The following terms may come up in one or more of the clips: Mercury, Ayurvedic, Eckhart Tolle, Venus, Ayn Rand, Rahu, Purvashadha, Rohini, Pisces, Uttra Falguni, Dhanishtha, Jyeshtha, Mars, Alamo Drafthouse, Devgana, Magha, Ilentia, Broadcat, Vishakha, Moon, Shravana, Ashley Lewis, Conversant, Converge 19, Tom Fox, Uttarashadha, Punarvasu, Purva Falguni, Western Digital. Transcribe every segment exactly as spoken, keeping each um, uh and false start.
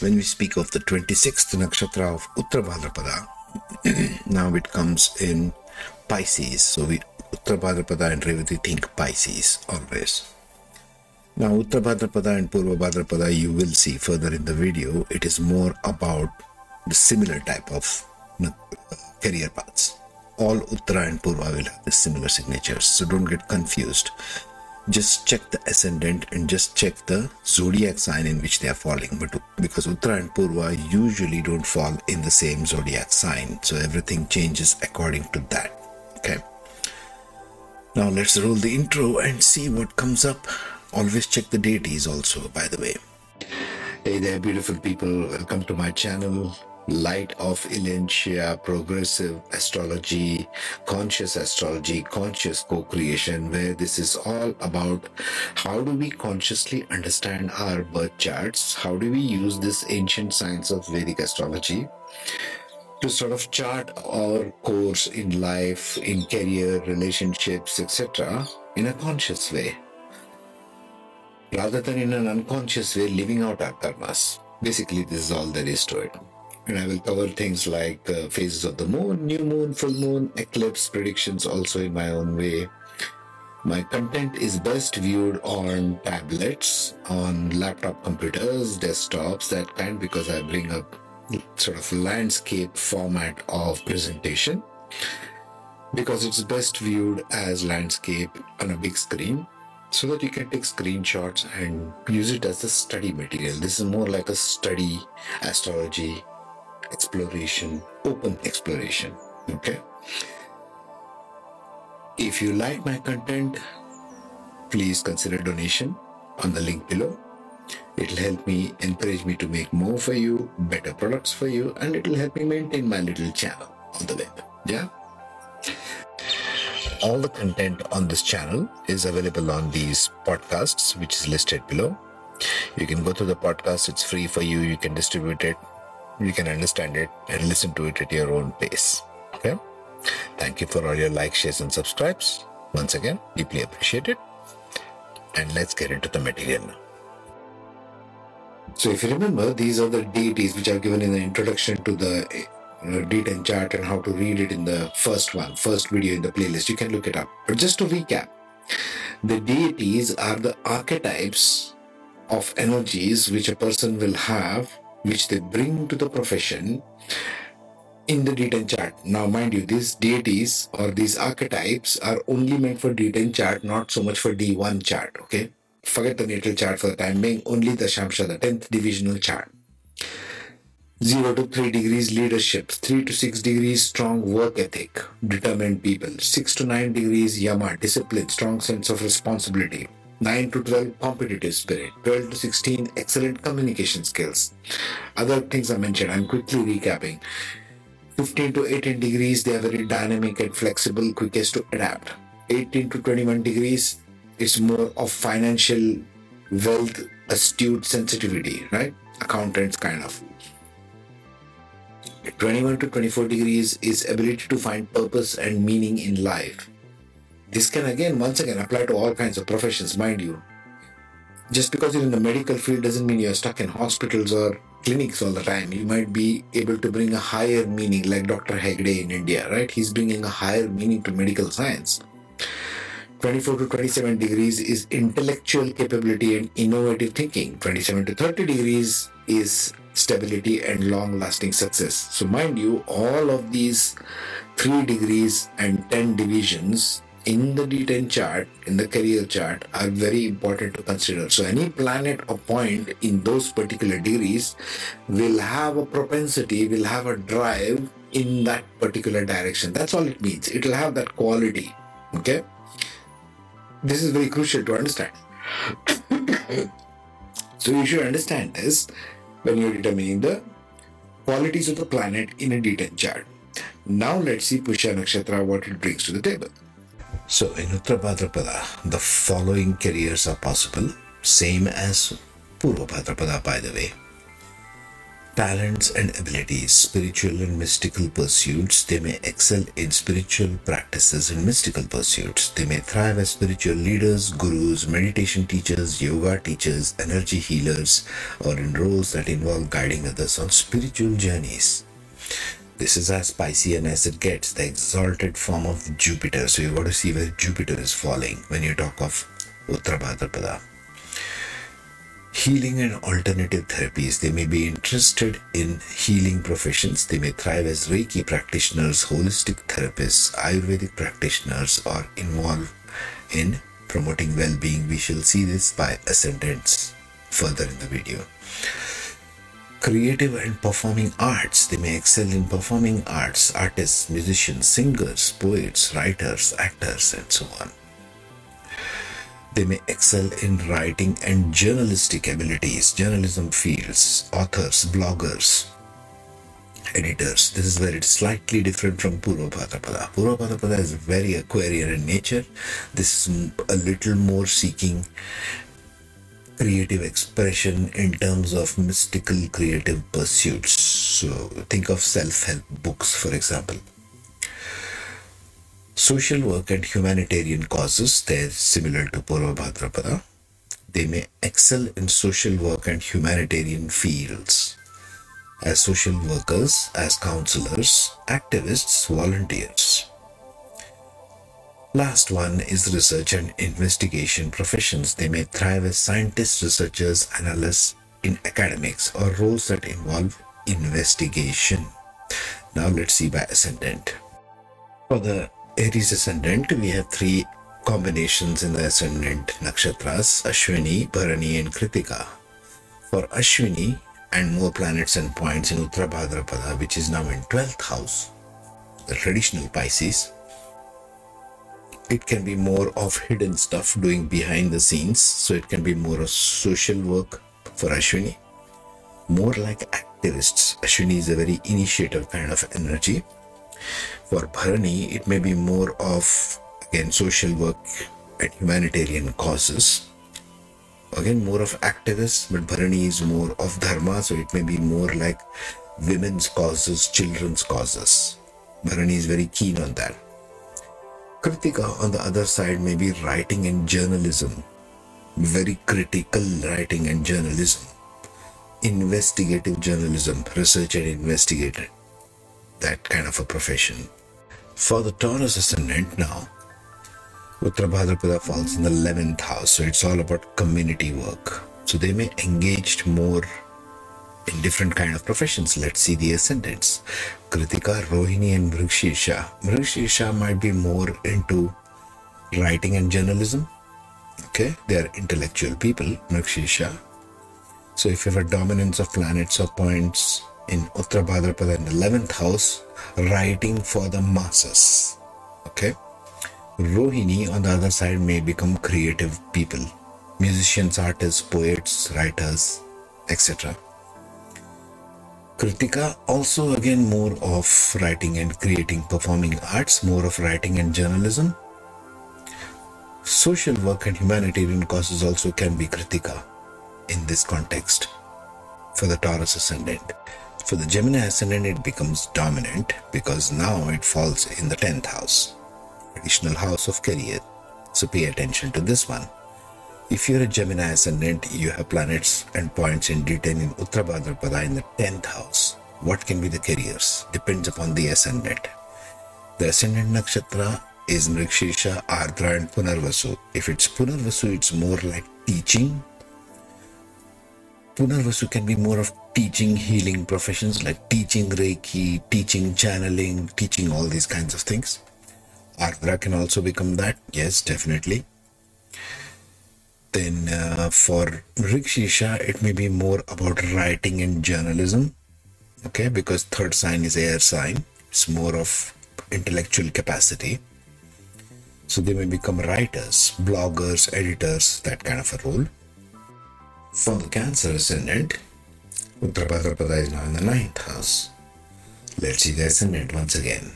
when we speak of the twenty-sixth nakshatra of Uttara Bhadrapada. Now it comes in Pisces, so we Uttara Bhadrapada and Revati think Pisces always. Now Uttara Bhadrapada and Purva Bhadrapada, you will see further in the video, it is more about the similar type of career paths. All Uttara and Purva will have the similar signatures, so don't get confused. Just check the ascendant and just check the zodiac sign in which they are falling. But because Uttara and Purva usually don't fall in the same zodiac sign, so everything changes according to that. Okay. Now let's roll the intro and see what comes up. Always check the deities also, by the way. Hey there, beautiful people. Welcome to my channel. Light of Ilentia, progressive astrology, conscious astrology, conscious co-creation, where this is all about how do we consciously understand our birth charts, how do we use this ancient science of Vedic astrology to sort of chart our course in life, in career, relationships, et cetera in a conscious way, rather than in an unconscious way, living out our karmas. Basically, this is all there is to it. And I will cover things like the phases of the moon, new moon, full moon, eclipse predictions also in my own way. My content is best viewed on tablets, on laptop computers, desktops, that kind, because I bring up sort of landscape format of presentation, because it's best viewed as landscape on a big screen, so that you can take screenshots and use it as a study material. This is more like a study, astrology, exploration, open exploration. Okay. If you like my content, please consider donation on the link below. It'll help me, encourage me to make more for you, better products for you, and it'll help me maintain my little channel on the web. Yeah. All the content on this channel is available on these podcasts, which is listed below. You can go through the podcast. It's free for you. You can distribute it. You can understand it and listen to it at your own pace. Okay? Thank you for all your likes, shares, and subscribes. Once again, deeply appreciate it. And let's get into the material now. So if you remember, these are the deities which are given in the introduction to the D ten chart and how to read it in the first one, first video in the playlist. You can look it up. But just to recap, the deities are the archetypes of energies which a person will have, which they bring to the profession in the D ten chart. Now, mind you, these deities or these archetypes are only meant for D ten chart, not so much for D one chart, okay? Forget the natal chart for the time being, only the Shatabhisha, the tenth divisional chart. zero to three degrees leadership, three to six degrees strong work ethic, determined people, six to nine degrees yama, discipline, strong sense of responsibility, nine to twelve competitive spirit, twelve to sixteen excellent communication skills. Other things I mentioned, I'm quickly recapping. fifteen to eighteen degrees, they are very dynamic and flexible, quickest to adapt. eighteen to twenty-one degrees, it's more of financial wealth, astute sensitivity, right? Accountants kind of. twenty-one to twenty-four degrees is ability to find purpose and meaning in life. This can again, once again, apply to all kinds of professions, mind you. Just because you're in the medical field doesn't mean you're stuck in hospitals or clinics all the time. You might be able to bring a higher meaning, like Doctor Hegde in India, right? He's bringing a higher meaning to medical science. twenty-four to twenty-seven degrees is intellectual capability and innovative thinking. twenty-seven to thirty degrees is stability and long-lasting success. So mind you, all of these three degrees and ten divisions in the D ten chart, in the career chart, are very important to consider. So any planet or point in those particular degrees will have a propensity, will have a drive in that particular direction. That's all it means. It will have that quality. Okay? This is very crucial to understand. So you should understand this when you're determining the qualities of the planet in a D ten chart. Now let's see Pushya Nakshatra, what it brings to the table. So in Uttara Bhadrapada, the following careers are possible, same as Purva Bhadrapada, by the way. talents and abilities, spiritual and mystical pursuits. They may excel in spiritual practices and mystical pursuits. They may thrive as spiritual leaders, gurus, meditation teachers, yoga teachers, energy healers, or in roles that involve guiding others on spiritual journeys. This is as Piscean as it gets, the exalted form of Jupiter. So you've got to see where Jupiter is falling when you talk of Uttara Bhadrapada. Healing and alternative therapies. They may be interested in healing professions. They may thrive as Reiki practitioners, holistic therapists, Ayurvedic practitioners, or involve in promoting well-being. We shall see this by ascendants further in the video. Creative and performing arts. They may excel in performing arts, artists, musicians, singers, poets, writers, actors, and so on. They may excel in writing and journalistic abilities, journalism fields, authors, bloggers, editors. This is where it's slightly different from Purva Bhadrapada. Purva Bhadrapada is very Aquarian in nature. This is a little more seeking creative expression in terms of mystical creative pursuits. So think of self-help books, for example. Social work and humanitarian causes, they're similar to Purva Bhadrapada. They may excel in social work and humanitarian fields as social workers, as counselors, activists, volunteers. Last one is research and investigation professions. They may thrive as scientists, researchers, analysts in academics or roles that involve investigation. Now let's see by ascendant. For the Aries ascendant, we have three combinations in the ascendant nakshatras, Ashwini, Bharani, and Kritika. For Ashwini and more planets and points in Uttara Bhadrapada, which is now in twelfth house, the traditional Pisces, it can be more of hidden stuff doing behind the scenes. So it can be more of social work for Ashwini, more like activists. Ashwini is a very initiative kind of energy. For Bharani, it may be more of, again, social work and humanitarian causes. Again, more of activists, but Bharani is more of dharma, so it may be more like women's causes, children's causes. Bharani is very keen on that. Kritika, on the other side, may be writing and journalism, very critical writing and journalism, investigative journalism, research and investigation, that kind of a profession. For the Taurus ascendant now, Uttara Bhadrapada falls in the eleventh house, so it's all about community work. So they may engage more in different kind of professions. Let's see the ascendants. Kritika, Rohini, and Mrigashira. Mrigashira might be more into writing and journalism. Okay, they are intellectual people, Mrigashira. So if you have a dominance of planets or points in Uttara Bhadrapada in the eleventh house, writing for the masses. Okay. Rohini on the other side may become creative people, musicians, artists, poets, writers, et cetera. Kritika also again more of writing and creating performing arts, more of writing and journalism. Social work and humanitarian causes also can be Kritika in this context for the Taurus ascendant. For the Gemini ascendant, it becomes dominant because now it falls in the tenth house, traditional house of career. So pay attention to this one. If you're a Gemini ascendant, you have planets and points in D ten in Uttara Bhadrapada in the tenth house. What can be the careers? Depends upon the ascendant. The ascendant nakshatra is Mrigashira, Ardra, and Punarvasu. If it's Punarvasu, it's more like teaching. Punarvasu can be more of teaching, healing professions like teaching Reiki, teaching channeling, teaching all these kinds of things. Ardra can also become that, yes, definitely. Then uh, for Mrigashira, it may be more about writing and journalism, okay, because third sign is air sign. It's more of intellectual capacity. So they may become writers, bloggers, editors, that kind of a role. For the Cancer ascendant, Uttara Bhadrapada is now in the ninth house. Let's see the ascendant once again.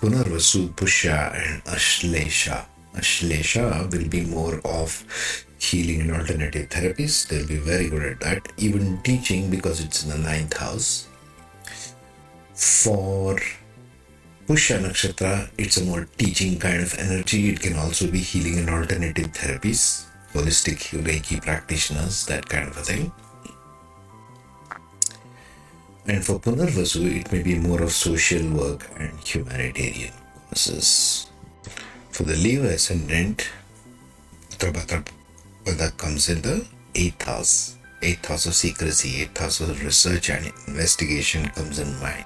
Punarvasu, Pushya, and Ashlesha. Ashlesha will be more of healing and alternative therapies. They'll be very good at that. Even teaching, because it's in the ninth house. For Pushya Nakshatra, it's a more teaching kind of energy. It can also be healing and alternative therapies, holistic Reiki practitioners, that kind of a thing. And for Punarvasu, it may be more of social work and humanitarian causes. For the Leo ascendant, Uttara Bhadrapada comes in the eighth house. eighth house of secrecy, eighth house of research and investigation comes in mind.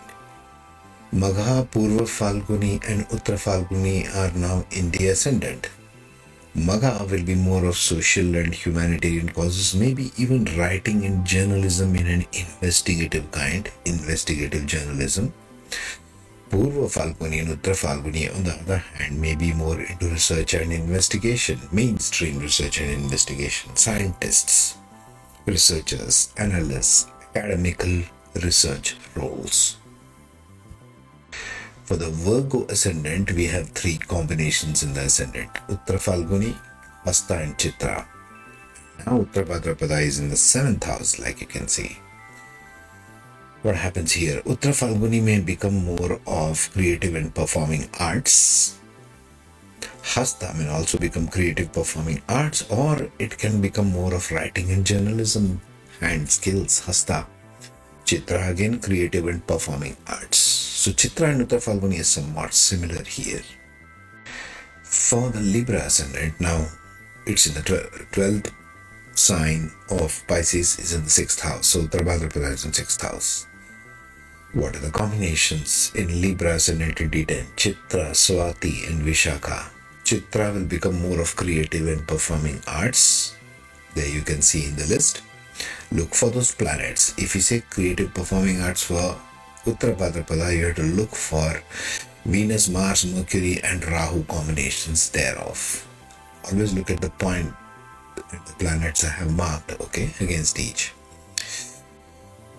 Magha, Purva Falguni and Uttra Falguni are now in the ascendant. Magha will be more of social and humanitarian causes, maybe even writing and journalism in an investigative kind, investigative journalism. Purva Falguni and Uttra Falguni, on the other hand, may be more into research and investigation, mainstream research and investigation, scientists, researchers, analysts, academical research roles. For the Virgo ascendant, we have three combinations in the ascendant: Uttra Falguni, Hasta and Chitra. Now Uttara Bhadrapada is in the seventh house, like you can see. What happens here? Uttra Falguni may become more of creative and performing arts. Hasta may also become creative performing arts, or it can become more of writing and journalism, hand skills, Hasta. Chitra again, creative and performing arts. So Chitra and Uttra Falguni is somewhat similar here. For the Libra ascendant, now it's in the twelfth sign of Pisces, is in the sixth house. So Uttara Bhadrapada is in sixth house. What are the combinations in Libra ascendant in D ten? Chitra, Swati and Vishakha. Chitra will become more of creative and performing arts. There you can see in the list. Look for those planets. If you say creative performing arts for Uttara Bhadrapada, you have to look for Venus, Mars, Mercury and Rahu combinations thereof. Always look at the point at the planets I have marked, okay, against each.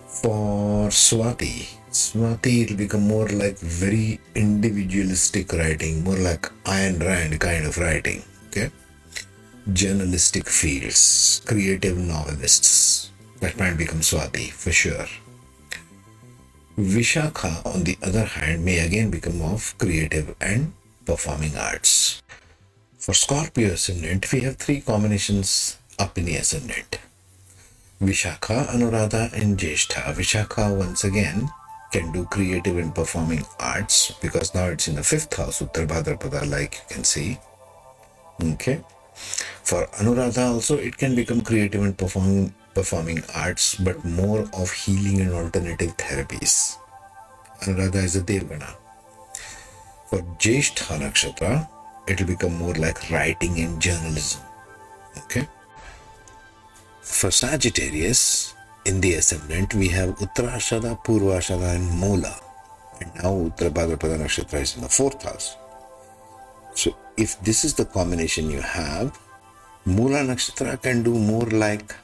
For Swati, Swati will become more like very individualistic writing, more like Ayn Rand kind of writing, okay. Journalistic fields, creative novelists, that might become Swati for sure. Vishakha, on the other hand, may again become of creative and performing arts. For Scorpio ascendant, we have three combinations up in the ascendant: Vishakha, Anuradha and Jyeshtha. Vishakha once again can do creative and performing arts, because now it's in the fifth house, Uttara Bhadrapada, like you can see. Okay. For Anuradha also, it can become creative and performing performing arts, but more of healing and alternative therapies. Anuradha is a Devgana. For Jyeshtha Nakshatra, it will become more like writing and journalism. Okay. For Sagittarius, in the ascendant, we have Uttarashadha, Purvashadha and Mula. And now Uttara Bhadrapada Nakshatra is in the fourth house. So if this is the combination you have, Mula Nakshatra can do more like,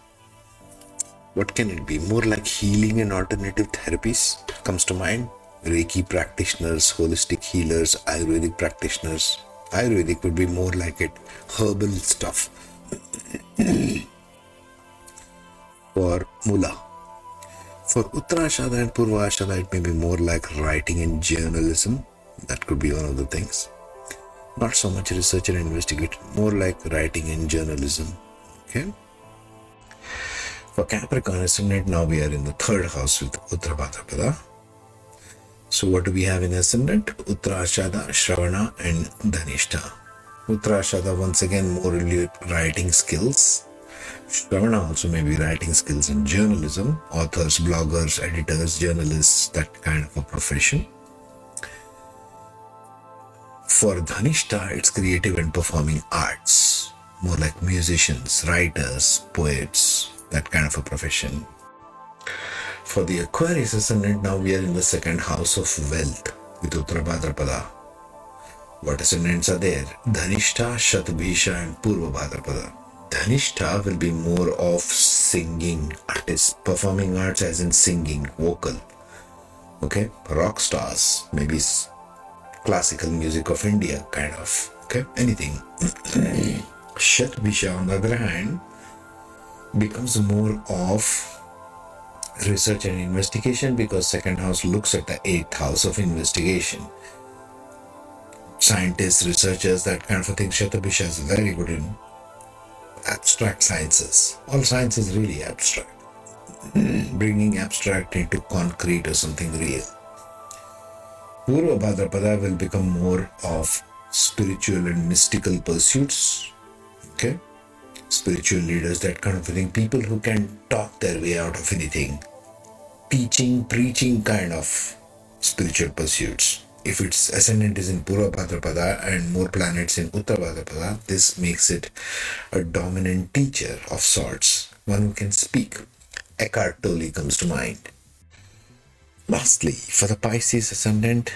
what can it be? More like healing and alternative therapies comes to mind. Reiki practitioners, holistic healers, Ayurvedic practitioners. Ayurvedic would be more like it, herbal stuff. For Mula. For Uttarashadha and Purvashadha, it may be more like writing and journalism. That could be one of the things. Not so much research and investigation, more like writing and journalism. Okay. For Capricorn ascendant, now we are in the third house with Uttara Bhadrapada. So what do we have in ascendant? Uttarashadha, Shravana and Dhanishtha. Uttarashadha once again more writing skills. Shravana also may be writing skills in journalism, authors, bloggers, editors, journalists, that kind of a profession. For Dhanishtha, it's creative and performing arts, more like musicians, writers, poets, that kind of a profession. For the Aquarius ascendant, now we are in the second house of wealth with Uttara Bhadrapada. What ascendants are there? Dhanishtha, Shatabhisha and Purva Bhadrapada. Dhanishtha will be more of singing artist, performing arts as in singing, vocal. Okay, rock stars, maybe classical music of India, kind of. Okay, anything. Shatabhisha, on the other hand, becomes more of research and investigation, because second house looks at the eighth house of investigation. Scientists, researchers, that kind of a thing. Shatabhisha is very good in abstract sciences. All science is really abstract. Bringing abstract into concrete or something real. Purva Bhadrapada will become more of spiritual and mystical pursuits. Okay? Spiritual leaders, that kind of thing. People who can talk their way out of anything. Teaching, preaching kind of spiritual pursuits. If its ascendant is in Purva Bhadrapada and more planets in Uttara Bhadrapada, this makes it a dominant teacher of sorts, one who can speak. Eckhart Tolle comes to mind. Lastly, for the Pisces ascendant,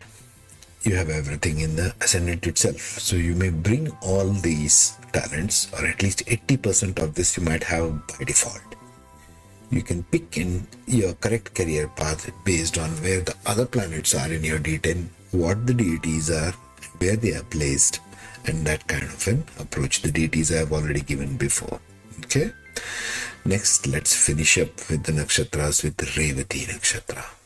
you have everything in the ascendant itself. So you may bring all these talents, or at least eighty percent of this you might have by default. You can pick in your correct career path based on where the other planets are in your D ten, what the deities are, where they are placed, and that kind of an approach. The deities I have already given before. Okay? Next, let's finish up with the nakshatras with Revati Nakshatra.